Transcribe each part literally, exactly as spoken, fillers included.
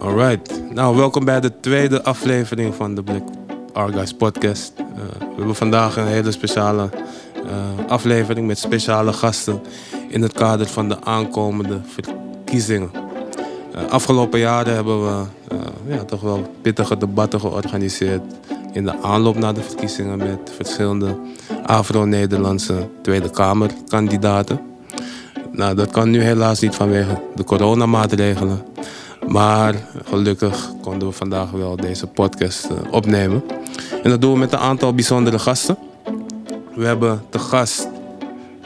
Alright. Nou, welkom bij de tweede aflevering van de Black Argus Podcast. Uh, we hebben vandaag een hele speciale uh, aflevering met speciale gasten in het kader van de aankomende verkiezingen. Uh, afgelopen jaren hebben we uh, ja, toch wel pittige debatten georganiseerd in de aanloop naar de verkiezingen met verschillende Afro-Nederlandse Tweede Kamerkandidaten. Nou, dat kan nu helaas niet vanwege de coronamaatregelen. Maar gelukkig konden we vandaag wel deze podcast uh, opnemen. En dat doen we met een aantal bijzondere gasten. We hebben te gast,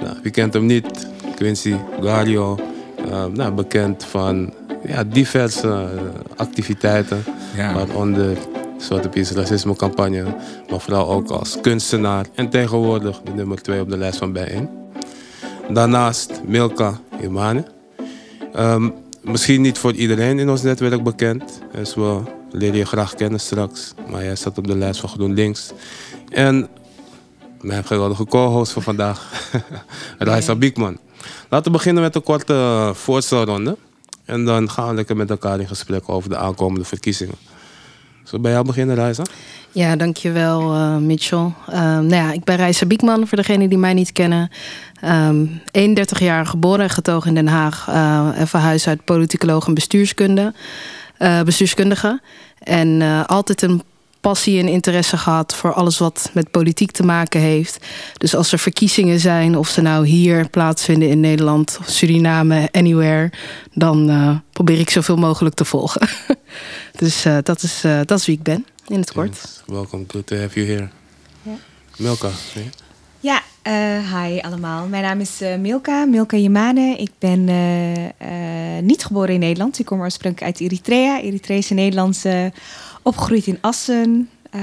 nou, wie kent hem niet, Quincy Gario. Uh, nou, bekend van ja, diverse uh, activiteiten. Ja. Waaronder soortenpies racismecampagne. Maar vooral ook als kunstenaar. En tegenwoordig de nummer twee op de lijst van bij één. Daarnaast Milka Yemane. Um, misschien niet voor iedereen in ons netwerk bekend. Dus we leren je graag kennen straks. Maar jij staat op de lijst van GroenLinks. En mijn geweldige co-host voor vandaag, Raisa Biekman. Laten we beginnen met een korte voorstelronde. En dan gaan we lekker met elkaar in gesprek over de aankomende verkiezingen. Zullen we bij jou beginnen, Raisa? Ja, dankjewel uh, Mitchell. Uh, nou ja, ik ben Raisa Biekman, voor degenen die mij niet kennen. Um, eenendertig jaar geboren en getogen in Den Haag. Uh, en van huis uit politicoloog en bestuurskunde, uh, bestuurskundige. En uh, altijd een passie en interesse gehad voor alles wat met politiek te maken heeft. Dus als er verkiezingen zijn, of ze nou hier plaatsvinden in Nederland, of Suriname, anywhere, dan uh, probeer ik zoveel mogelijk te volgen. dus uh, dat, is, uh, dat is wie ik ben, in het kort. Yes. Welkom, good to have you here. Yeah. Milka, yeah. Ja, uh, hi allemaal. Mijn naam is uh, Milka, Milka Yemane. Ik ben uh, uh, niet geboren in Nederland. Ik kom oorspronkelijk uit Eritrea. Eritrese Nederlandse, opgegroeid in Assen. Uh,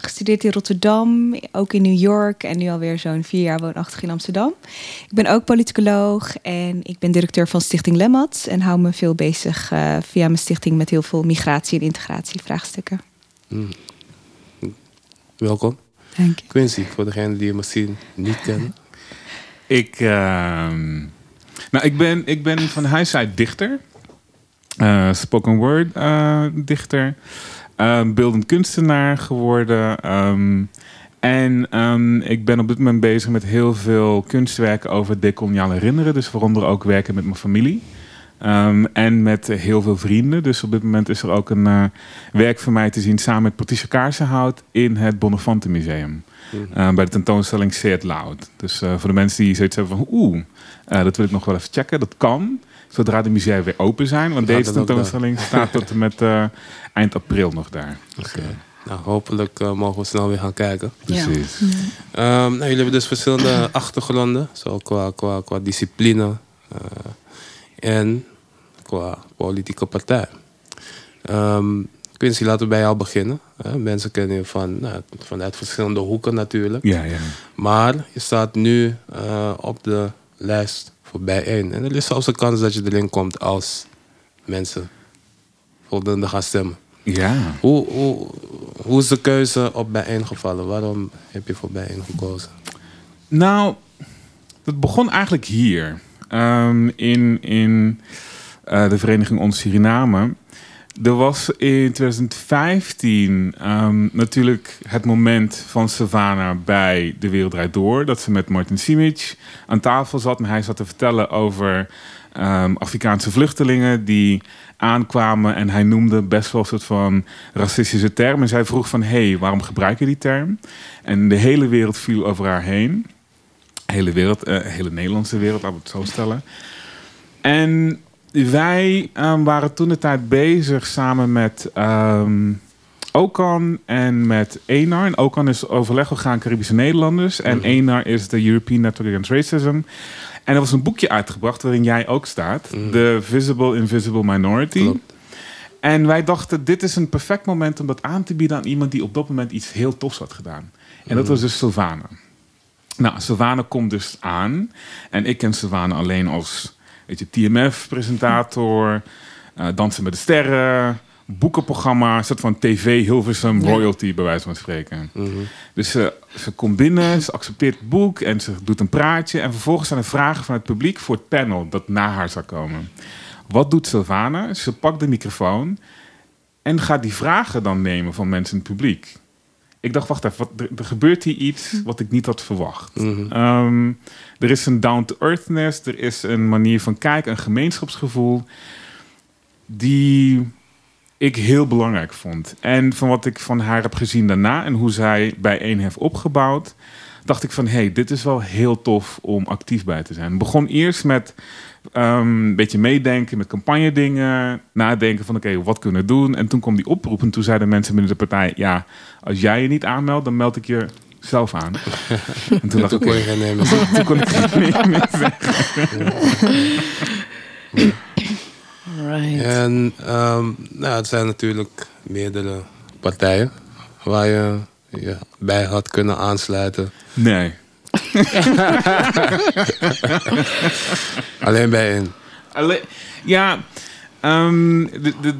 gestudeerd in Rotterdam, ook in New York. En nu alweer zo'n vier jaar woonachtig in Amsterdam. Ik ben ook politicoloog en ik ben directeur van Stichting Lemmat. En hou me veel bezig uh, via mijn stichting met heel veel migratie- en integratievraagstukken. Mm. Welkom. Quincy, voor degenen die je misschien niet kennen. Ik, uh, nou, ik, ben, ik ben van huis uit dichter. Uh, spoken word uh, dichter. Uh, beeldend kunstenaar geworden. Um, en um, ik ben op dit moment bezig met heel veel kunstwerken over decoloniaal herinneren. Dus waaronder ook werken met mijn familie. Um, en met heel veel vrienden. Dus op dit moment is er ook een uh, werk van mij te zien samen met Patricia Kaarsenhout in het Bonnefante Museum. Uh, bij de tentoonstelling Said Loud. Dus uh, voor de mensen die zoiets hebben van oeh, uh, dat wil ik nog wel even checken. Dat kan, zodra de musea weer open zijn. Want deze tentoonstelling staat tot en met uh, eind april nog daar. Oké. Okay. Okay. Nou, hopelijk uh, mogen we snel weer gaan kijken. Precies. Ja. Ja. Um, nou, jullie hebben dus verschillende achtergronden. Zo qua, qua, qua discipline. Uh, en qua politieke partij. Um, Quincy, laten we bij jou beginnen. Uh, mensen kennen je van, nou, vanuit verschillende hoeken natuurlijk. Ja, ja. Maar je staat nu uh, op de lijst voor bij één. En er is zelfs een kans dat je erin komt als mensen voldoende gaan stemmen. Ja. Hoe, hoe, hoe is de keuze op bij één gevallen? Waarom heb je voor bij één gekozen? Nou, dat begon eigenlijk hier. Um, in in uh, de vereniging Ons Suriname. Er was in twintig vijftien um, natuurlijk het moment van Sylvana bij De Wereld Draait Door. Dat ze met Martin Simic aan tafel zat. En hij zat te vertellen over um, Afrikaanse vluchtelingen die aankwamen. En hij noemde best wel een soort van racistische term. En zij vroeg van, hé, hey, waarom gebruik je die term? En de hele wereld viel over haar heen. Hele wereld, uh, hele Nederlandse wereld, laten we het zo stellen. En wij um, waren toen de tijd bezig samen met um, Okan en met Enar. En Okan is overleg gegaan Caribische Nederlanders. En mm-hmm. Enar is de European Network Against Racism. En er was een boekje uitgebracht waarin jij ook staat. Mm-hmm. The Visible Invisible Minority. Klopt. En wij dachten, dit is een perfect moment om dat aan te bieden aan iemand die op dat moment iets heel tofs had gedaan. En mm-hmm. dat was dus Sylvana. Nou, Sylvana komt dus aan. En ik ken Sylvana alleen als, weet je, T M F-presentator, uh, Dansen met de Sterren, boekenprogramma, een soort van tv Hilversum royalty, bij wijze van spreken. Mm-hmm. Dus uh, ze komt binnen, ze accepteert het boek en ze doet een praatje. En vervolgens zijn er vragen van het publiek voor het panel dat na haar zou komen. Wat doet Sylvana? Ze pakt de microfoon En ga die vragen dan nemen van mensen in het publiek. Ik dacht, wacht even, wat, er, er gebeurt hier iets wat ik niet had verwacht. Mm-hmm. Um, er is een down-to-earthness, er is een manier van kijken, een gemeenschapsgevoel die ik heel belangrijk vond. En van wat ik van haar heb gezien daarna en hoe zij bijeen heeft opgebouwd, dacht ik van, hé, hey, dit is wel heel tof om actief bij te zijn. Ik begon eerst met um, een beetje meedenken met campagnedingen, nadenken van, oké, okay, wat kunnen we doen? En toen kwam die oproep en toen zeiden mensen binnen de partij, ja, als jij je niet aanmeldt, dan meld ik je zelf aan. En toen dacht ik, oké, toen kon ik het niet meer zeggen. Right. En um, nou, het zijn natuurlijk meerdere partijen waar je je bij had kunnen aansluiten. Nee. Alleen bij een. Allee, ja, um,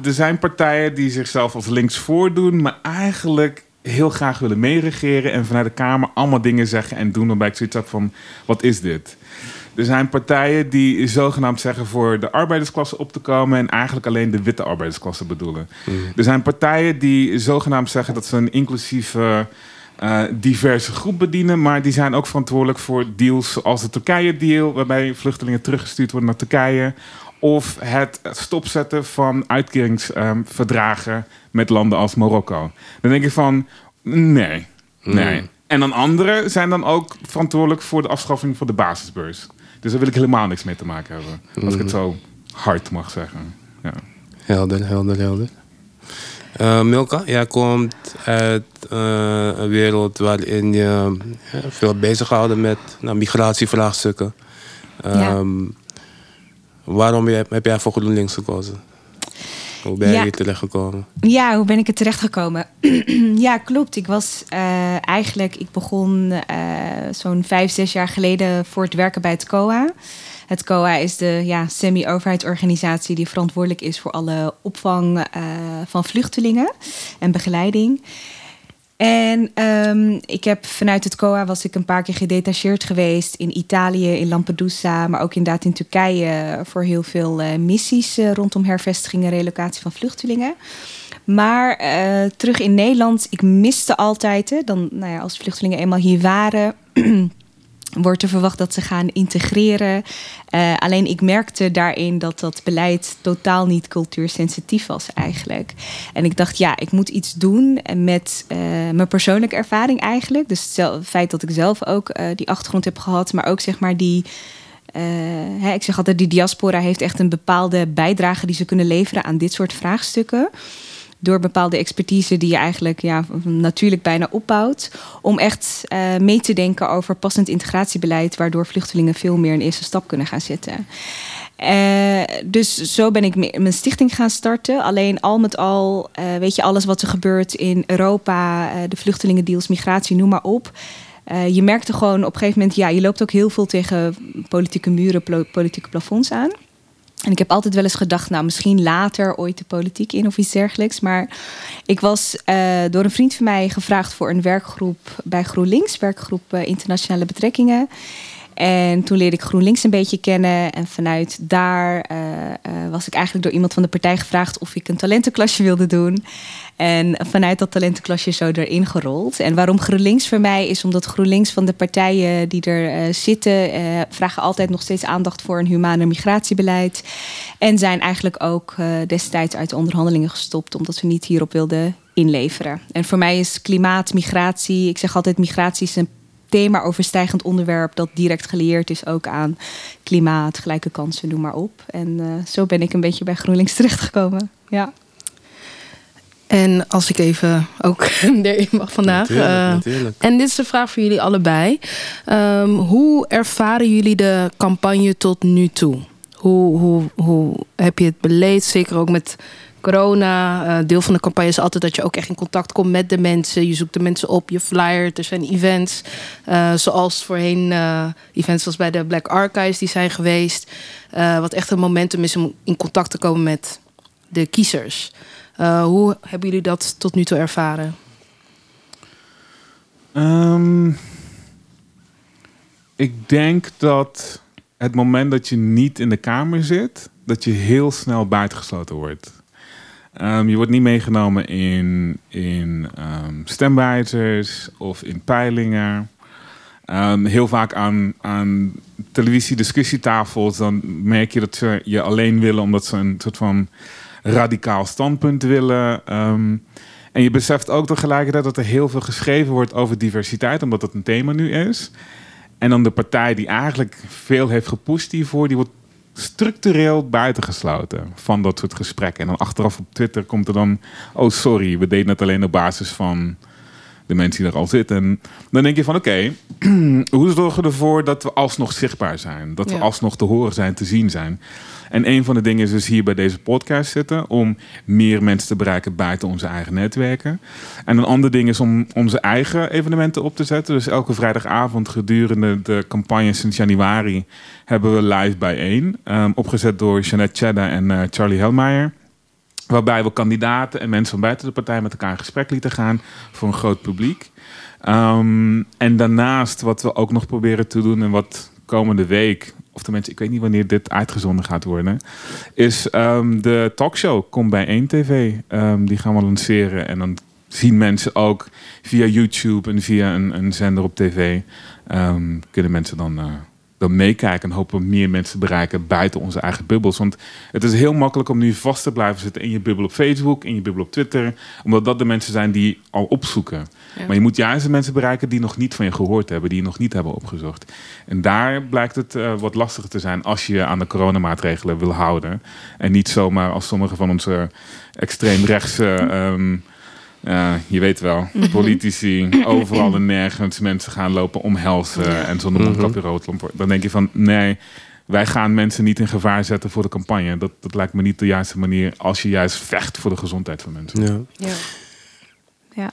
er zijn partijen die zichzelf als links voordoen, maar eigenlijk heel graag willen meeregeren en vanuit de Kamer allemaal dingen zeggen en doen waarbij ik zoiets heb van, wat is dit? Er zijn partijen die zogenaamd zeggen voor de arbeidersklasse op te komen en eigenlijk alleen de witte arbeidersklasse bedoelen. Mm. Er zijn partijen die zogenaamd zeggen dat ze een inclusieve, uh, diverse groep bedienen, maar die zijn ook verantwoordelijk voor deals zoals de Turkije-deal, waarbij vluchtelingen teruggestuurd worden naar Turkije, of het stopzetten van uitkeringsverdragen um, met landen als Marokko. Dan denk ik van, nee, nee. Mm. En dan anderen zijn dan ook verantwoordelijk voor de afschaffing van de basisbeurs. Dus daar wil ik helemaal niks mee te maken hebben. Mm. Als ik het zo hard mag zeggen. Ja. Helder, helder, helder. Uh, Milka, jij komt uit uh, een wereld waarin je uh, veel bezighouden met nou, migratievraagstukken. Um, ja. Waarom je, heb jij voor GroenLinks gekozen? Hoe ben je ja. hier terechtgekomen? Ja, hoe ben ik er terechtgekomen? Ja, klopt. Ik was uh, eigenlijk... Ik begon uh, zo'n vijf, zes jaar geleden voor het werken bij het C O A. Het C O A is de ja, semi-overheidsorganisatie die verantwoordelijk is voor alle opvang uh, van vluchtelingen en begeleiding. En um, ik heb vanuit het C O A was ik een paar keer gedetacheerd geweest in Italië, in Lampedusa, maar ook inderdaad in Turkije voor heel veel uh, missies uh, rondom hervestiging en relocatie van vluchtelingen. Maar uh, terug in Nederland, ik miste altijd, hè, dan, nou ja, als vluchtelingen eenmaal hier waren, wordt er verwacht dat ze gaan integreren. Uh, alleen ik merkte daarin dat dat beleid totaal niet cultuursensitief was eigenlijk. En ik dacht, ja, ik moet iets doen met uh, mijn persoonlijke ervaring eigenlijk. Dus het feit dat ik zelf ook uh, die achtergrond heb gehad, maar ook zeg maar die... Uh, hè, ik zeg altijd, die diaspora heeft echt een bepaalde bijdrage die ze kunnen leveren aan dit soort vraagstukken. Door bepaalde expertise die je eigenlijk ja, natuurlijk bijna opbouwt. Om echt uh, mee te denken over passend integratiebeleid, waardoor vluchtelingen veel meer een eerste stap kunnen gaan zetten. Uh, dus zo ben ik mijn stichting gaan starten. Alleen al met al, uh, weet je, alles wat er gebeurt in Europa, uh, de vluchtelingendeals, migratie, noem maar op. Uh, je merkte gewoon op een gegeven moment, ja, je loopt ook heel veel tegen politieke muren, plo- politieke plafonds aan. En ik heb altijd wel eens gedacht, nou, misschien later ooit de politiek in of iets dergelijks. Maar ik was uh, door een vriend van mij gevraagd voor een werkgroep bij GroenLinks. Werkgroep uh, Internationale Betrekkingen. En toen leerde ik GroenLinks een beetje kennen. En vanuit daar uh, uh, was ik eigenlijk door iemand van de partij gevraagd of ik een talentenklasje wilde doen. En vanuit dat talentenklasje zo erin gerold. En waarom GroenLinks voor mij is omdat GroenLinks van de partijen die er uh, zitten, Uh, vragen altijd nog steeds aandacht voor een humaner migratiebeleid. En zijn eigenlijk ook uh, destijds uit de onderhandelingen gestopt omdat ze niet hierop wilden inleveren. En voor mij is klimaat, migratie, ik zeg altijd migratie is een thema overstijgend onderwerp dat direct geleerd is ook aan klimaat, gelijke kansen, noem maar op. En uh, zo ben ik een beetje bij GroenLinks terechtgekomen. Ja. En als ik even ook erin mag vandaag. Natuurlijk, uh, natuurlijk. En dit is de vraag voor jullie allebei. Um, hoe ervaren jullie de campagne tot nu toe? Hoe, hoe, hoe heb je het beleefd? Zeker ook met corona. Uh, deel van de campagne is altijd dat je ook echt in contact komt met de mensen. Je zoekt de mensen op, je flyert. Er zijn events, uh, zoals voorheen uh, events zoals bij de Black Argus die zijn geweest. Uh, wat echt een momentum is om in contact te komen met de kiezers. Uh, hoe hebben jullie dat tot nu toe ervaren? Um, ik denk dat het moment dat je niet in de Kamer zit, dat je heel snel buitengesloten wordt. Um, je wordt niet meegenomen in, in um, stemwijzers of in peilingen. Um, heel vaak aan, aan televisie-discussietafels, dan merk je dat ze je alleen willen omdat ze een soort van radicaal standpunt willen. Um, en je beseft ook tegelijkertijd dat er heel veel geschreven wordt over diversiteit, omdat dat een thema nu is. En dan de partij die eigenlijk veel heeft gepusht hiervoor, die wordt structureel buitengesloten van dat soort gesprekken. En dan achteraf op Twitter komt er dan, oh sorry, we deden het alleen op basis van de mensen die er al zitten. En dan denk je van, oké, okay, hoe zorgen we ervoor dat we alsnog zichtbaar zijn? Dat we ja. alsnog te horen zijn, te zien zijn. En een van de dingen is dus hier bij deze podcast zitten, om meer mensen te bereiken buiten onze eigen netwerken. En een ander ding is om onze eigen evenementen op te zetten. Dus elke vrijdagavond gedurende de campagne sinds januari hebben we Live bij één. Um, opgezet door Jeanette Chedda en uh, Charlie Helmeijer. Waarbij we kandidaten en mensen van buiten de partij met elkaar in gesprek lieten gaan voor een groot publiek. Um, en daarnaast wat we ook nog proberen te doen en wat komende week, of tenminste ik weet niet wanneer dit uitgezonden gaat worden, is um, de talkshow Kom bij één T V. Um, die gaan we lanceren en dan zien mensen ook via YouTube en via een, een zender op tv. Um, kunnen mensen dan... Uh, Dan meekijken en hopen meer mensen te bereiken buiten onze eigen bubbels. Want het is heel makkelijk om nu vast te blijven zitten in je bubbel op Facebook, in je bubbel op Twitter. Omdat dat de mensen zijn die al opzoeken. Ja. Maar je moet juist de mensen bereiken die nog niet van je gehoord hebben, die je nog niet hebben opgezocht. En daar blijkt het uh, wat lastiger te zijn als je je aan de coronamaatregelen wil houden. En niet zomaar als sommige van onze extreemrechtse... Um, Uh, je weet wel, politici, overal en nergens mensen gaan lopen omhelzen en zonder mondkapje roodlomp. Dan denk je van, nee, wij gaan mensen niet in gevaar zetten voor de campagne. Dat, dat lijkt me niet de juiste manier als je juist vecht voor de gezondheid van mensen. Ja, ja. ja.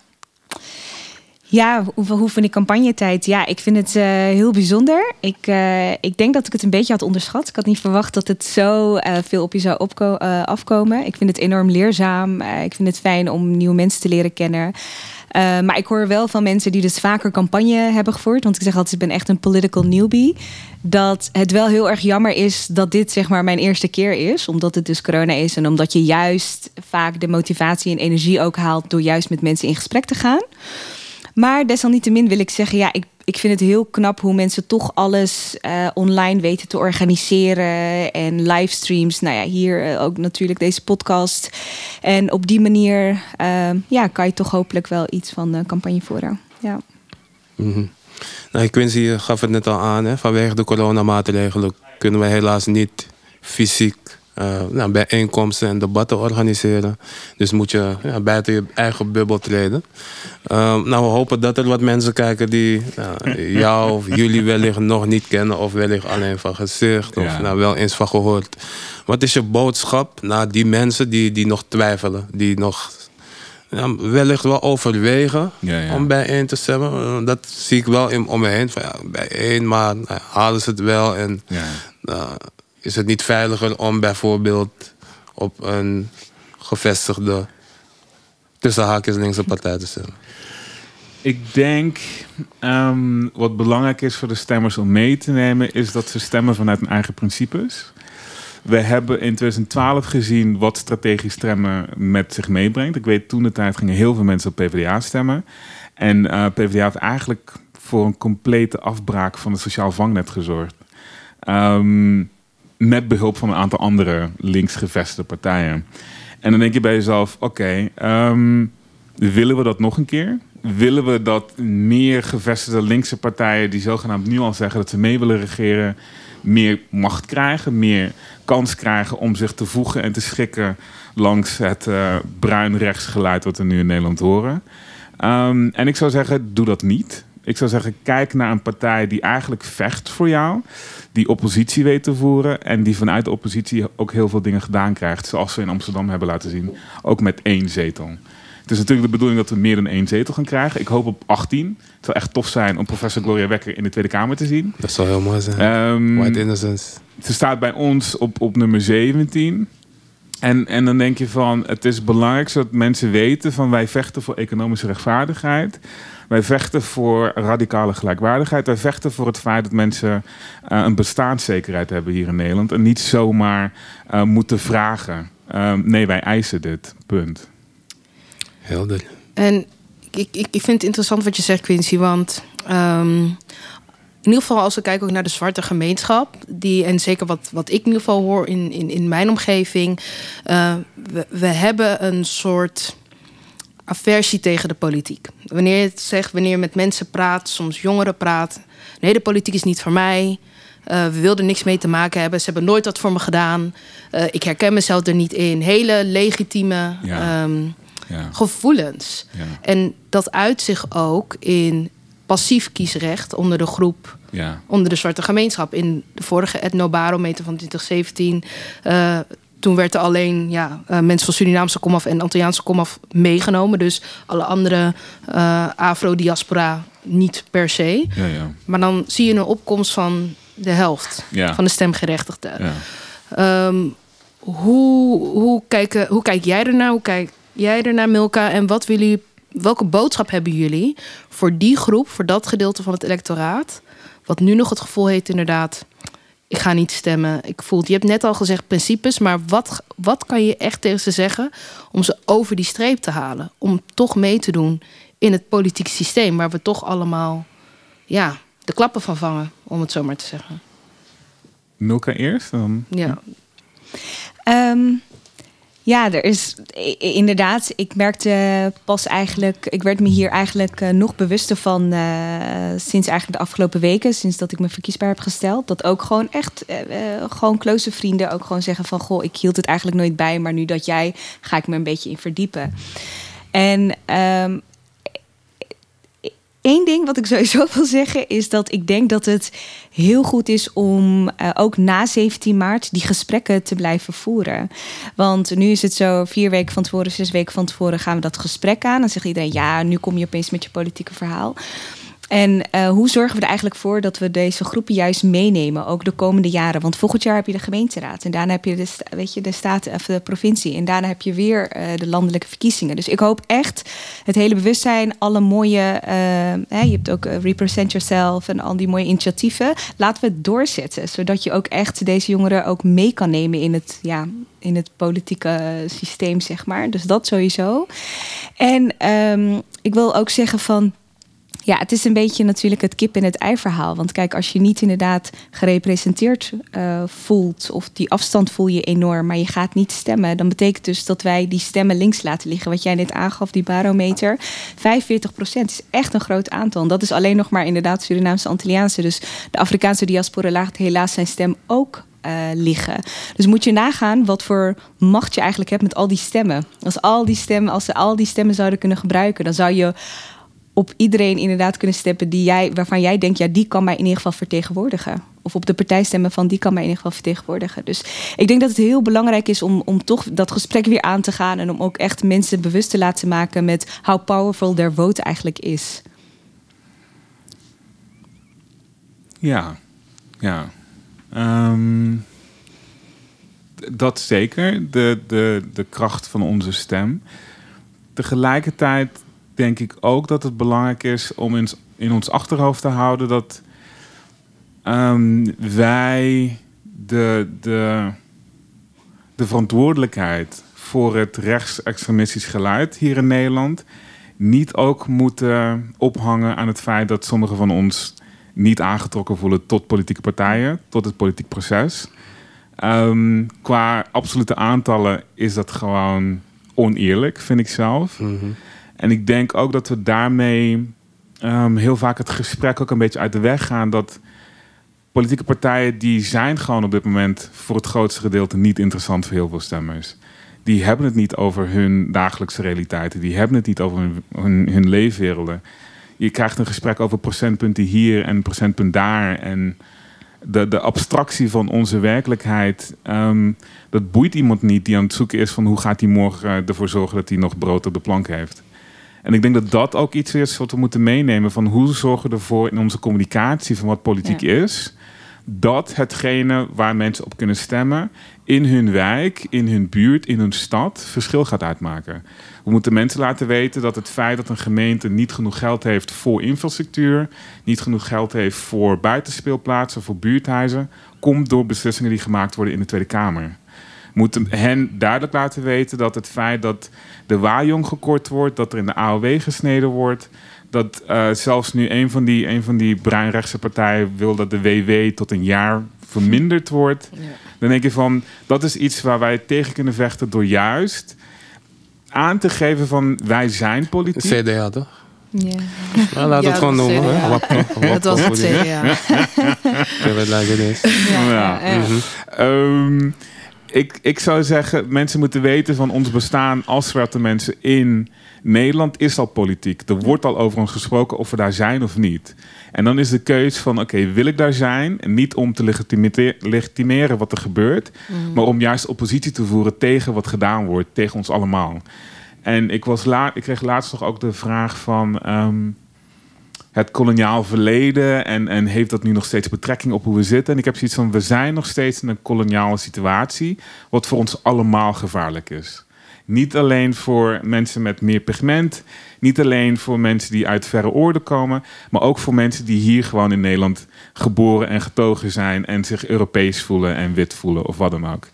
ja hoe, hoe vind ik campagnetijd? Ja, ik vind het uh, heel bijzonder. Ik, uh, ik denk dat ik het een beetje had onderschat. Ik had niet verwacht dat het zo uh, veel op je zou opko- uh, afkomen. Ik vind het enorm leerzaam. Uh, ik vind het fijn om nieuwe mensen te leren kennen. Uh, maar ik hoor wel van mensen die dus vaker campagne hebben gevoerd. Want ik zeg altijd, ik ben echt een political newbie. Dat het wel heel erg jammer is dat dit zeg maar mijn eerste keer is. Omdat het dus corona is. En omdat je juist vaak de motivatie en energie ook haalt door juist met mensen in gesprek te gaan. Maar desalniettemin wil ik zeggen, ja, ik, ik vind het heel knap hoe mensen toch alles uh, online weten te organiseren. En livestreams, nou ja, hier uh, ook natuurlijk deze podcast. En op die manier uh, ja, kan je toch hopelijk wel iets van de campagne voeren. Ja. Mm-hmm. Nou, Quincy gaf het net al aan, hè? Vanwege de coronamaatregelen kunnen we helaas niet fysiek uh, nou, bijeenkomsten en debatten organiseren. Dus moet je ja, buiten je eigen bubbel treden. Uh, nou, we hopen dat er wat mensen kijken die uh, jou of jullie wellicht nog niet kennen. Of wellicht alleen van gezicht of ja. nou, wel eens van gehoord. Wat is je boodschap naar die mensen die, die nog twijfelen? Die nog ja, wellicht wel overwegen ja, ja. om bijeen te stemmen. Dat zie ik wel in, om me heen. Van, ja, bijeen, maar nou, halen ze het wel en... Ja. Uh, Is het niet veiliger om bijvoorbeeld op een gevestigde, tussen haakjes linkse partij te stemmen? Ik denk, um, wat belangrijk is voor de stemmers om mee te nemen, is dat ze stemmen vanuit hun eigen principes. We hebben in twintig twaalf gezien wat strategisch stemmen met zich meebrengt. Ik weet, toen de tijd gingen heel veel mensen op PvdA stemmen. En uh, PvdA heeft eigenlijk voor een complete afbraak van het sociaal vangnet gezorgd. Um, Met behulp van een aantal andere linksgevestigde partijen. En dan denk je bij jezelf, oké, okay, um, willen we dat nog een keer? Willen we dat meer gevestigde linkse partijen, die zogenaamd nu al zeggen dat ze mee willen regeren, meer macht krijgen, meer kans krijgen om zich te voegen en te schikken langs het uh, bruin-rechts geluid wat we nu in Nederland horen? Um, en ik zou zeggen, doe dat niet. Ik zou zeggen, kijk naar een partij die eigenlijk vecht voor jou, die oppositie weet te voeren en die vanuit de oppositie ook heel veel dingen gedaan krijgt, zoals we in Amsterdam hebben laten zien, ook met één zetel. Het is natuurlijk de bedoeling dat we meer dan één zetel gaan krijgen. Ik hoop op achttien. Het zou echt tof zijn om professor Gloria Wekker in de Tweede Kamer te zien. Dat zou heel mooi zijn. Um, White innocence. Ze staat bij ons op, op nummer zeventien. En, en dan denk je van, het is belangrijk zodat mensen weten van wij vechten voor economische rechtvaardigheid. Wij vechten voor radicale gelijkwaardigheid. Wij vechten voor het feit dat mensen uh, een bestaanszekerheid hebben hier in Nederland. En niet zomaar uh, moeten vragen Um, nee, wij eisen dit. Punt. Helder. En ik, ik, ik vind het interessant wat je zegt, Quincy, want... Um, in ieder geval als we kijken ook naar de zwarte gemeenschap... die en zeker wat, wat ik in ieder geval hoor in, in, in mijn omgeving... Uh, we, we hebben een soort... aversie tegen de politiek. Wanneer je het zegt, wanneer je met mensen praat, soms jongeren praat. Nee, de politiek is niet voor mij. Uh, we wilden niks mee te maken hebben. Ze hebben nooit wat voor me gedaan. Uh, ik herken mezelf er niet in. Hele legitieme ja. Um, ja. gevoelens. Ja. En dat uit zich ook in passief kiesrecht onder de groep, ja. onder de zwarte gemeenschap. In de vorige etnobarometer van twintig zeventien... Uh, toen werd er alleen ja, uh, mensen van Surinaamse komaf en Antilliaanse komaf meegenomen. Dus alle andere uh, afro-diaspora niet per se. Ja, ja. Maar dan zie je een opkomst van de helft ja. van de stemgerechtigden. Ja. Um, hoe, hoe, kijken, hoe kijk jij ernaar? Hoe kijk jij ernaar, Milka? En wat willen jullie, welke boodschap hebben jullie voor die groep, voor dat gedeelte van het electoraat? Wat nu nog het gevoel heeft inderdaad... ik ga niet stemmen. Ik voel, je hebt net al gezegd principes, maar wat, wat kan je echt tegen ze zeggen om ze over die streep te halen? Om toch mee te doen in het politiek systeem waar we toch allemaal ja, de klappen van vangen, om het zo maar te zeggen. Milka eerst? Dan... Ja. Um, ja, er is inderdaad, ik merkte pas eigenlijk, ik werd me hier eigenlijk nog bewuster van uh, sinds eigenlijk de afgelopen weken, sinds dat ik me verkiesbaar heb gesteld, dat ook gewoon echt, uh, gewoon close vrienden ook gewoon zeggen van, goh, ik hield het eigenlijk nooit bij, maar nu dat jij, ga ik me een beetje in verdiepen. En um, Eén ding wat ik sowieso wil zeggen is dat ik denk dat het heel goed is om uh, ook na zeventien maart die gesprekken te blijven voeren. Want nu is het zo vier weken van tevoren, zes weken van tevoren gaan we dat gesprek aan. Dan zegt iedereen ja, nu kom je opeens met je politieke verhaal. En uh, hoe zorgen we er eigenlijk voor dat we deze groepen juist meenemen, ook de komende jaren? Want volgend jaar heb je de gemeenteraad en daarna heb je de, weet je, de, staten, of de provincie en daarna heb je weer uh, de landelijke verkiezingen. Dus ik hoop echt het hele bewustzijn, alle mooie, uh, hè, je hebt ook uh, Represent Yourself en al die mooie initiatieven. Laten we het doorzetten, zodat je ook echt deze jongeren ook mee kan nemen in het, ja, in het politieke systeem, zeg maar. Dus dat sowieso. En um, ik wil ook zeggen van... Ja, het is een beetje natuurlijk het kip en het ei verhaal. Want kijk, als je niet inderdaad gerepresenteerd uh, voelt... of die afstand voel je enorm, maar je gaat niet stemmen... dan betekent dus dat wij die stemmen links laten liggen. Wat jij net aangaf, die barometer. vijfenveertig procent is echt een groot aantal. En dat is alleen nog maar inderdaad Surinaamse, Antilliaanse. Dus de Afrikaanse diaspora laat helaas zijn stem ook uh, liggen. Dus moet je nagaan wat voor macht je eigenlijk hebt met al die stemmen. Als, al die stemmen, als ze al die stemmen zouden kunnen gebruiken, dan zou je... op iedereen inderdaad kunnen steppen die jij, waarvan jij denkt... ja, die kan mij in ieder geval vertegenwoordigen. Of op de partij stemmen van die kan mij in ieder geval vertegenwoordigen. Dus ik denk dat het heel belangrijk is om, om toch dat gesprek weer aan te gaan... en om ook echt mensen bewust te laten maken... met how powerful their vote eigenlijk is. Ja, ja. Um, dat zeker, de, de, de kracht van onze stem. Tegelijkertijd... denk ik ook dat het belangrijk is om in, in ons achterhoofd te houden... dat um, wij de, de, de verantwoordelijkheid voor het rechtsextremistisch geluid hier in Nederland... niet ook moeten ophangen aan het feit dat sommigen van ons... niet aangetrokken voelen tot politieke partijen, tot het politiek proces. Um, qua absolute aantallen is dat gewoon oneerlijk, vind ik zelf... Mm-hmm. En ik denk ook dat we daarmee um, heel vaak het gesprek ook een beetje uit de weg gaan. Dat politieke partijen, die zijn gewoon op dit moment voor het grootste gedeelte niet interessant voor heel veel stemmers. Die hebben het niet over hun dagelijkse realiteiten. Die hebben het niet over hun, hun, hun leefwerelden. Je krijgt een gesprek over procentpunten hier en procentpunt daar. En de, de abstractie van onze werkelijkheid, um, dat boeit iemand niet die aan het zoeken is van hoe gaat hij morgen ervoor zorgen dat hij nog brood op de plank heeft. En ik denk dat dat ook iets is wat we moeten meenemen... van hoe zorgen we ervoor in onze communicatie van wat politiek ja. is... dat hetgene waar mensen op kunnen stemmen... in hun wijk, in hun buurt, in hun stad verschil gaat uitmaken. We moeten mensen laten weten dat het feit dat een gemeente... niet genoeg geld heeft voor infrastructuur... niet genoeg geld heeft voor buitenspeelplaatsen, voor buurthuizen... komt door beslissingen die gemaakt worden in de Tweede Kamer. moeten hen duidelijk laten weten dat het feit dat de waaijong gekort wordt, dat er in de A O W gesneden wordt, dat uh, zelfs nu een van die, een van die breinrechtse partijen wil dat de W W tot een jaar verminderd wordt. Ja. Dan denk je van, dat is iets waar wij tegen kunnen vechten door juist aan te geven van wij zijn politiek. C D A toch? Ja. Nou, laat ja, het gewoon noemen. Het C D A. Wap, wap, wap, dat was het C D A. Ja. Ja, ja, ja. Mm-hmm. Um, ik, ik zou zeggen, mensen moeten weten van ons bestaan als zwarte mensen in Nederland is al politiek. Er wordt al over ons gesproken of we daar zijn of niet. En dan is de keus van, oké, okay, wil ik daar zijn? En niet om te legitime- legitimeren wat er gebeurt. Mm. Maar om juist oppositie te voeren tegen wat gedaan wordt. Tegen ons allemaal. En ik, was la- ik kreeg laatst nog ook de vraag van um, het koloniaal verleden. En, en heeft dat nu nog steeds betrekking op hoe we zitten? En ik heb zoiets van, we zijn nog steeds in een koloniale situatie. Wat voor ons allemaal gevaarlijk is. Niet alleen voor mensen met meer pigment. Niet alleen voor mensen die uit verre oorden komen. Maar ook voor mensen die hier gewoon in Nederland geboren en getogen zijn. En zich Europees voelen en wit voelen of wat dan ook.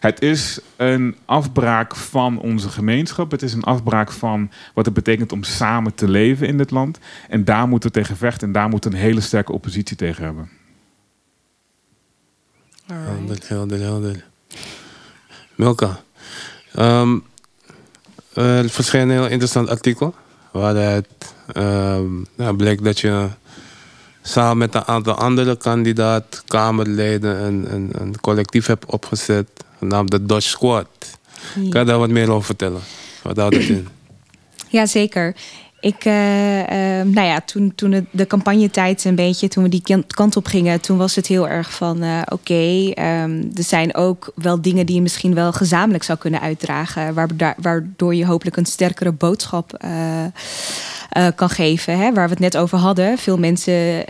Het is een afbraak van onze gemeenschap. Het is een afbraak van wat het betekent om samen te leven in dit land. En daar moeten we tegen vechten. En daar moeten we een hele sterke oppositie tegen hebben. Helder, helder, helder. Milka. Um, Uh, het verscheen een heel interessant artikel. Waaruit uh, ja, bleek dat je samen met een aantal andere kandidaat, Kamerleden, een, een, een collectief hebt opgezet. Genaamd de Dodge Squad. Ja. Kan je daar wat meer over vertellen? Wat houdt het in? Jazeker. Ik, uh, uh, nou ja, toen, toen de, de campagnetijd een beetje, toen we die kant op gingen, toen was het heel erg van, uh, oké, okay, um, er zijn ook wel dingen die je misschien wel gezamenlijk zou kunnen uitdragen, waardoor je hopelijk een sterkere boodschap uh, uh, kan geven. Hè, waar we het net over hadden, veel mensen uh,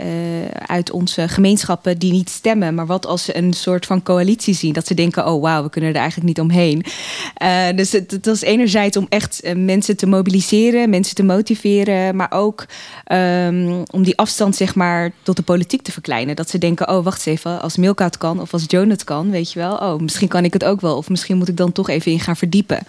uit onze gemeenschappen die niet stemmen, maar wat als ze een soort van coalitie zien, dat ze denken, oh wauw, we kunnen er eigenlijk niet omheen. Uh, dus het, het was enerzijds om echt mensen te mobiliseren, mensen te motiveren, maar ook um, om die afstand zeg maar tot de politiek te verkleinen. Dat ze denken, oh wacht eens even, als Milka het kan of als Joan het kan, weet je wel. Oh, misschien kan ik het ook wel of misschien moet ik dan toch even in gaan verdiepen.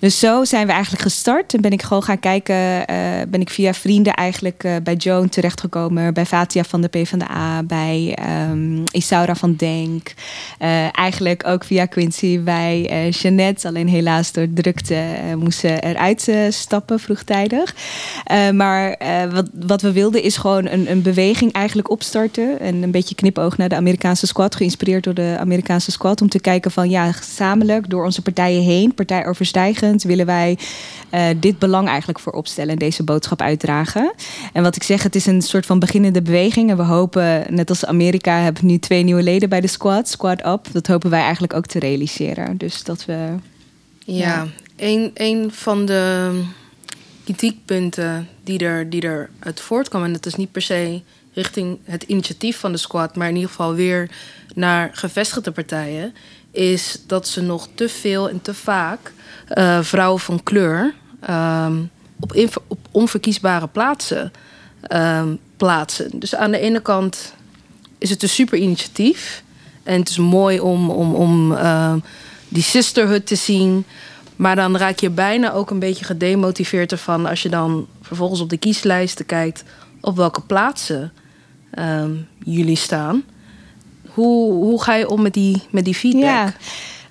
Dus zo zijn we eigenlijk gestart. En ben ik gewoon gaan kijken, uh, ben ik via vrienden eigenlijk uh, bij Joan terechtgekomen. Bij Fatia van de PvdA, bij um, Isaura van Denk. Uh, eigenlijk ook via Quincy bij uh, Jeannette. Alleen helaas door drukte uh, moesten ze eruit uh, stappen vroegtijdig. Uh, maar uh, wat, wat we wilden is gewoon een, een beweging eigenlijk opstarten. En een beetje knipoog naar de Amerikaanse squad. Geïnspireerd door de Amerikaanse squad. Om te kijken van ja, gezamenlijk door onze partijen heen, partijoverstijgend. Willen wij uh, dit belang eigenlijk voor opstellen en deze boodschap uitdragen. En wat ik zeg, het is een soort van beginnende beweging. En we hopen, net als Amerika, hebben we nu twee nieuwe leden bij de squad. Squad Up. Dat hopen wij eigenlijk ook te realiseren. Dus dat we... Ja, ja. Een, een van de kritiekpunten die er, die er uit voortkwam... en dat is niet per se richting het initiatief van de squad... maar in ieder geval weer naar gevestigde partijen... is dat ze nog te veel en te vaak... Uh, vrouwen van kleur um, op, inv- op onverkiesbare plaatsen um, plaatsen. Dus aan de ene kant is het een super initiatief. En het is mooi om, om, om uh, die sisterhood te zien. Maar dan raak je bijna ook een beetje gedemotiveerd ervan... als je dan vervolgens op de kieslijsten kijkt... op welke plaatsen um, jullie staan. Hoe, hoe ga je om met die, met die feedback? Ja.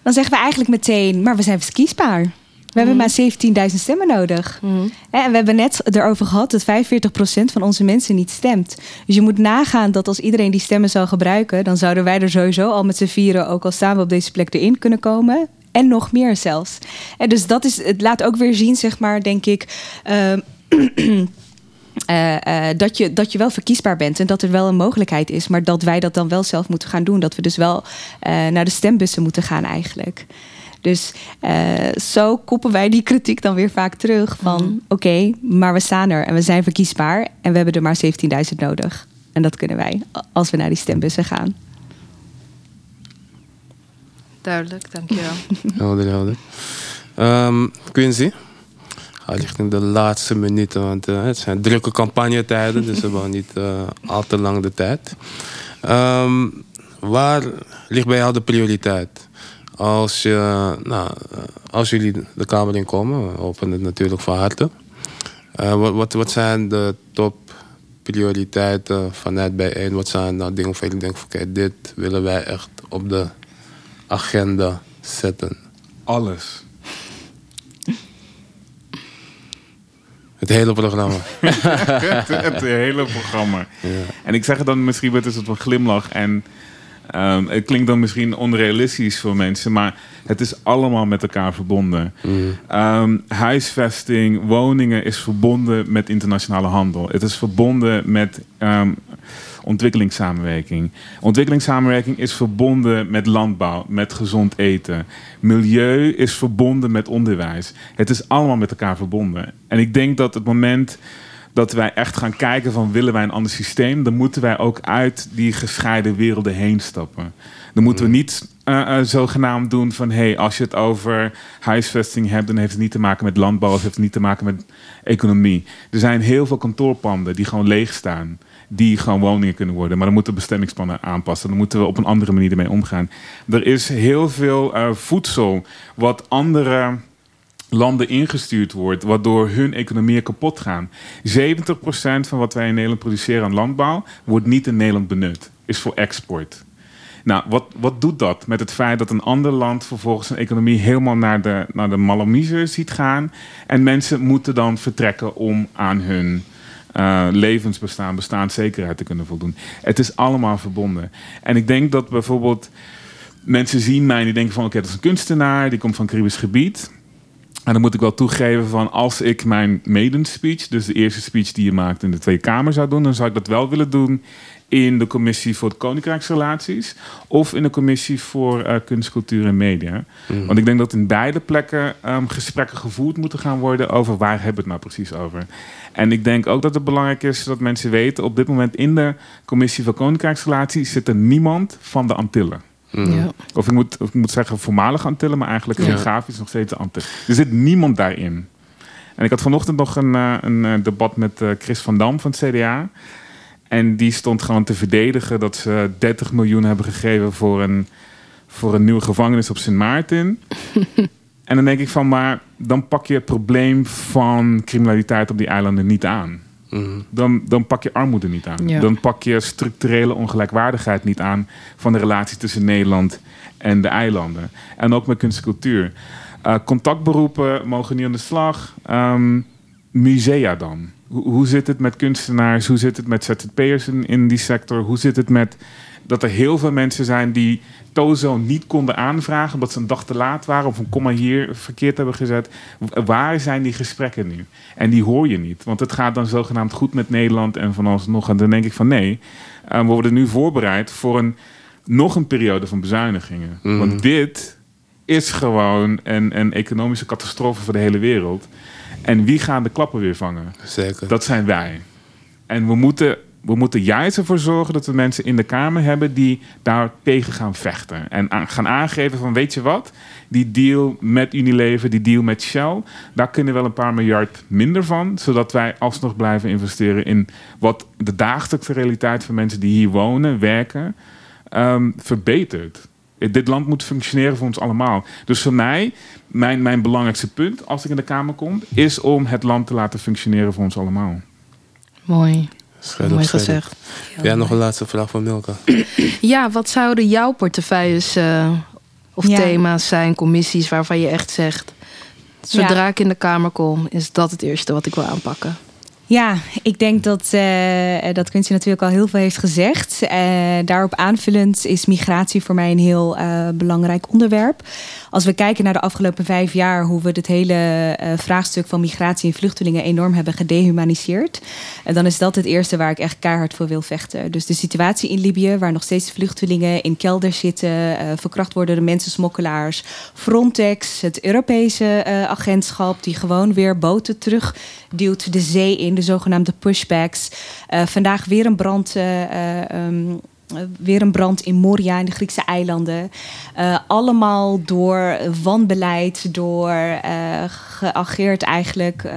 Dan zeggen we eigenlijk meteen, maar we zijn verkiesbaar. We mm. hebben maar zeventienduizend stemmen nodig. Mm. En we hebben net erover gehad dat vijfenveertig procent van onze mensen niet stemt. Dus je moet nagaan dat als iedereen die stemmen zou gebruiken... dan zouden wij er sowieso al met z'n vieren, ook al staan we op deze plek erin kunnen komen... en nog meer zelfs. En dus dat is, het laat ook weer zien, zeg maar, denk ik... Uh, Uh, uh, dat je, dat je wel verkiesbaar bent en dat er wel een mogelijkheid is... maar dat wij dat dan wel zelf moeten gaan doen. Dat we dus wel uh, naar de stembussen moeten gaan eigenlijk. Dus uh, zo koppen wij die kritiek dan weer vaak terug van... Mm-hmm. oké, okay, maar we staan er en we zijn verkiesbaar... en we hebben er maar zeventienduizend nodig. En dat kunnen wij als we naar die stembussen gaan. Duidelijk, dankjewel. helder, helder. Um, Quincy... richting de laatste minuten, want uh, het zijn drukke campagnetijden, dus we hebben niet uh, al te lang de tijd. Um, waar ligt bij jou de prioriteit? Als, uh, nou, als jullie de Kamer in komen, we hopen het natuurlijk van harte. Uh, wat, wat, wat zijn de topprioriteiten vanuit bij één? Wat zijn nou dingen waarvan jullie denken, oké, dit willen wij echt op de agenda zetten? Alles. Het hele programma. het, het hele programma. Ja. En ik zeg het dan misschien met een glimlach. En um, het klinkt dan misschien onrealistisch voor mensen. Maar het is allemaal met elkaar verbonden. Mm. Um, huisvesting, woningen is verbonden met internationale handel. Het is verbonden met um, ontwikkelingssamenwerking. Ontwikkelingssamenwerking is verbonden met landbouw, met gezond eten. Milieu is verbonden met onderwijs. Het is allemaal met elkaar verbonden. En ik denk dat het moment dat wij echt gaan kijken van willen wij een ander systeem, dan moeten wij ook uit die gescheiden werelden heen stappen. Dan moeten we niet uh, uh, zogenaamd doen van hey, als je het over huisvesting hebt, dan heeft het niet te maken met landbouw, of heeft het niet te maken met economie. Er zijn heel veel kantoorpanden die gewoon leeg staan, die gewoon woningen kunnen worden. Maar dan moeten we bestemmingsplannen aanpassen. Dan moeten we op een andere manier ermee omgaan. Er is heel veel uh, voedsel wat andere landen ingestuurd wordt, waardoor hun economieën kapot gaan. zeventig procent van wat wij in Nederland produceren aan landbouw wordt niet in Nederland benut. Is voor export. Nou, wat, wat doet dat met het feit dat een ander land vervolgens zijn economie helemaal naar de, naar de malamiezer ziet gaan? En mensen moeten dan vertrekken om aan hun Uh, levensbestaan, bestaanszekerheid te kunnen voldoen. Het is allemaal verbonden. En ik denk dat bijvoorbeeld mensen zien mij en die denken van oké, okay, dat is een kunstenaar, die komt van Caribisch gebied. En dan moet ik wel toegeven van als ik mijn maiden speech, dus de eerste speech die je maakt in de Tweede Kamer zou doen, dan zou ik dat wel willen doen in de Commissie voor Koninkrijksrelaties of in de Commissie voor uh, Kunst, Cultuur en Media. Mm. Want ik denk dat in beide plekken um, gesprekken gevoerd moeten gaan worden over waar hebben we het nou precies over. En ik denk ook dat het belangrijk is dat mensen weten, op dit moment in de Commissie voor Koninkrijksrelaties zit er niemand van de Antillen. Mm. Ja. Of, ik moet, of ik moet zeggen voormalig Antillen, maar eigenlijk geografisch ja. nog steeds de Antillen. Er zit niemand daarin. En ik had vanochtend nog een, uh, een uh, debat met uh, Chris van Dam van het C D A. En die stond gewoon te verdedigen dat ze dertig miljoen hebben gegeven voor een, voor een nieuwe gevangenis op Sint Maarten. En dan denk ik van, maar dan pak je het probleem van criminaliteit op die eilanden niet aan. Mm-hmm. Dan, dan pak je armoede niet aan. Ja. Dan pak je structurele ongelijkwaardigheid niet aan van de relatie tussen Nederland en de eilanden. En ook met kunst en cultuur. Uh, contactberoepen mogen niet aan de slag. Um, musea dan. Hoe zit het met kunstenaars? Hoe zit het met Z Z P'ers in, in die sector? Hoe zit het met dat er heel veel mensen zijn die Tozo niet konden aanvragen omdat ze een dag te laat waren of een komma hier verkeerd hebben gezet? Waar zijn die gesprekken nu? En die hoor je niet. Want het gaat dan zogenaamd goed met Nederland en van alles nog. En dan denk ik van nee, we worden nu voorbereid voor een, nog een periode van bezuinigingen. Mm. Want dit is gewoon een, een economische catastrofe voor de hele wereld. En wie gaan de klappen weer vangen? Zeker. Dat zijn wij. En we moeten, we moeten juist ervoor zorgen dat we mensen in de Kamer hebben die daar tegen gaan vechten. En a- gaan aangeven van, weet je wat? Die deal met Unilever, die deal met Shell, daar kunnen we wel een paar miljard minder van. Zodat wij alsnog blijven investeren in wat de dagelijkse realiteit van mensen die hier wonen, werken, um, verbetert. Dit land moet functioneren voor ons allemaal. Dus voor mij, mijn, mijn belangrijkste punt als ik in de Kamer kom, is om het land te laten functioneren voor ons allemaal. Mooi. Schrijf, Mooi schrijf. gezegd. Jij ja, nog een laatste vraag van Milka. Ja, wat zouden jouw portefeuilles uh, of ja. thema's zijn, commissies waarvan je echt zegt, zodra ja. ik in de Kamer kom, is dat het eerste wat ik wil aanpakken? Ja, ik denk dat, uh, dat Quincy natuurlijk al heel veel heeft gezegd. Uh, daarop aanvullend is migratie voor mij een heel uh, belangrijk onderwerp. Als we kijken naar de afgelopen vijf jaar, hoe we dit hele uh, vraagstuk van migratie en vluchtelingen enorm hebben gedehumaniseerd, Uh, dan is dat het eerste waar ik echt keihard voor wil vechten. Dus de situatie in Libië, waar nog steeds vluchtelingen in kelders zitten, Uh, verkracht worden door mensensmokkelaars. Frontex, het Europese uh, agentschap, die gewoon weer boten terugduwt de zee in, de zogenaamde pushbacks. Uh, vandaag weer een brand uh, um, weer een brand in Moria in de Griekse eilanden. Uh, allemaal door wanbeleid, door uh, geageerd eigenlijk, uh,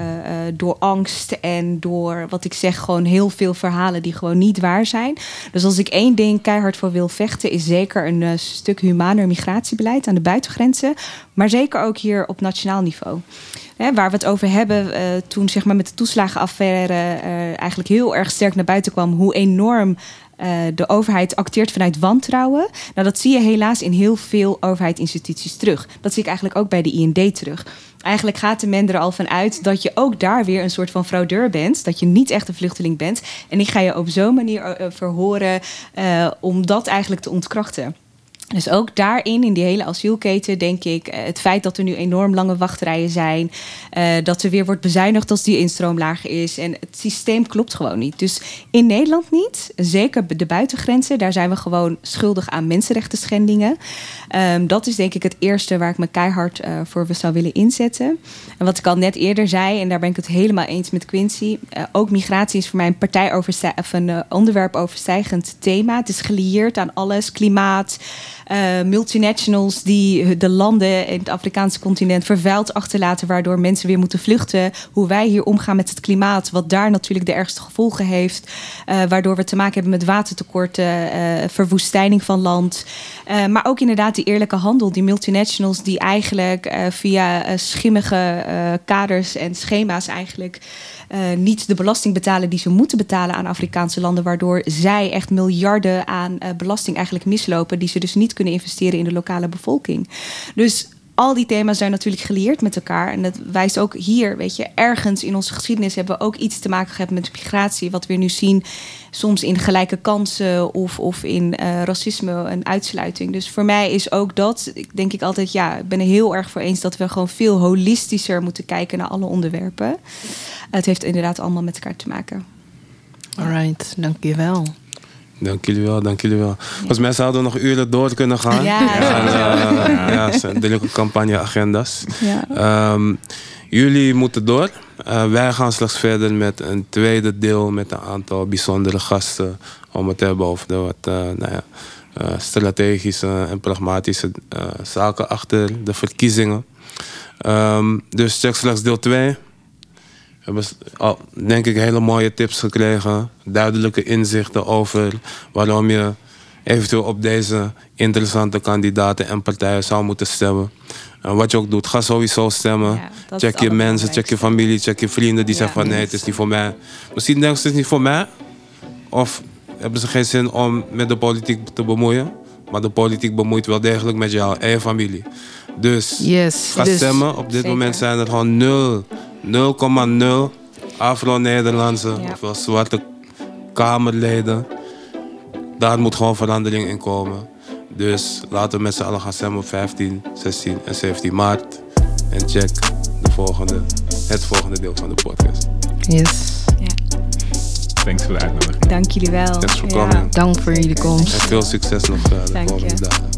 door angst en door, wat ik zeg, gewoon heel veel verhalen die gewoon niet waar zijn. Dus als ik één ding keihard voor wil vechten, is zeker een uh, stuk humaner migratiebeleid aan de buitengrenzen, maar zeker ook hier op nationaal niveau. Hè, waar we het over hebben, uh, toen zeg maar met de toeslagenaffaire uh, eigenlijk heel erg sterk naar buiten kwam hoe enorm Uh, de overheid acteert vanuit wantrouwen. Nou, dat zie je helaas in heel veel overheidsinstituties terug. Dat zie ik eigenlijk ook bij de I N D terug. Eigenlijk gaat de men er al van uit dat je ook daar weer een soort van fraudeur bent. Dat je niet echt een vluchteling bent. En ik ga je op zo'n manier verhoren uh, om dat eigenlijk te ontkrachten. Dus ook daarin, in die hele asielketen, denk ik, het feit dat er nu enorm lange wachtrijen zijn, Uh, dat er weer wordt bezuinigd als die instroomlaag is. En het systeem klopt gewoon niet. Dus in Nederland niet, zeker de buitengrenzen, daar zijn we gewoon schuldig aan mensenrechten schendingen. Um, dat is denk ik het eerste waar ik me keihard uh, voor zou willen inzetten. En wat ik al net eerder zei, en daar ben ik het helemaal eens met Quincy, Uh, ook migratie is voor mij een, partij overstij- of een uh, onderwerp overstijgend thema. Het is gelieerd aan alles, klimaat, Uh, multinationals die de landen in het Afrikaanse continent vervuild achterlaten, waardoor mensen weer moeten vluchten. Hoe wij hier omgaan met het klimaat, wat daar natuurlijk de ergste gevolgen heeft. Uh, waardoor we te maken hebben met watertekorten, uh, verwoestijning van land. Uh, maar ook inderdaad die eerlijke handel. Die multinationals die eigenlijk uh, via uh, schimmige uh, kaders en schema's eigenlijk Uh, niet de belasting betalen die ze moeten betalen aan Afrikaanse landen, waardoor zij echt miljarden aan uh, belasting eigenlijk mislopen, die ze dus niet kunnen investeren in de lokale bevolking. Dus al die thema's zijn natuurlijk gelieerd met elkaar. En dat wijst ook hier, weet je, ergens in onze geschiedenis hebben we ook iets te maken gehad met migratie, wat we nu zien soms in gelijke kansen of, of in uh, racisme en uitsluiting. Dus voor mij is ook dat, denk ik altijd, ja, ik ben er heel erg voor eens dat we gewoon veel holistischer moeten kijken naar alle onderwerpen. Het heeft inderdaad allemaal met elkaar te maken. Ja. Alright, dankjewel. Dank jullie wel, dank jullie wel. Volgens mij zouden we nog uren door kunnen gaan. Ja, ja, uh, ja het zijn duidelijke campagneagenda's. Ja. Um, jullie moeten door. Uh, wij gaan straks verder met een tweede deel met een aantal bijzondere gasten om het te hebben over de wat uh, nou ja, uh, strategische en pragmatische uh, zaken achter de verkiezingen. Um, dus check straks deel twee. We hebben al, denk ik, hele mooie tips gekregen. Duidelijke inzichten over waarom je eventueel op deze interessante kandidaten en partijen zou moeten stemmen. En wat je ook doet, ga sowieso stemmen. Ja, check je mensen, check je familie, check je vrienden die ja, zeggen van nee, het is niet voor mij. Misschien denken ze het is niet voor mij. Of hebben ze geen zin om met de politiek te bemoeien. Maar de politiek bemoeit wel degelijk met jou en je familie. Dus yes, ga dus stemmen. Op dit zeker. moment zijn er gewoon nul... nul komma nul Afro-Nederlandse, ja. ofwel zwarte Kamerleden. Daar moet gewoon verandering in komen. Dus laten we met z'n allen gaan stemmen op vijftien, zestien en zeventien maart. En check de volgende, het volgende deel van de podcast. Yes. Yeah. Thanks voor de uitnodiging. Dank jullie wel. Thanks for coming. Ja. Dank voor jullie komst. En veel succes nog de komende dagen.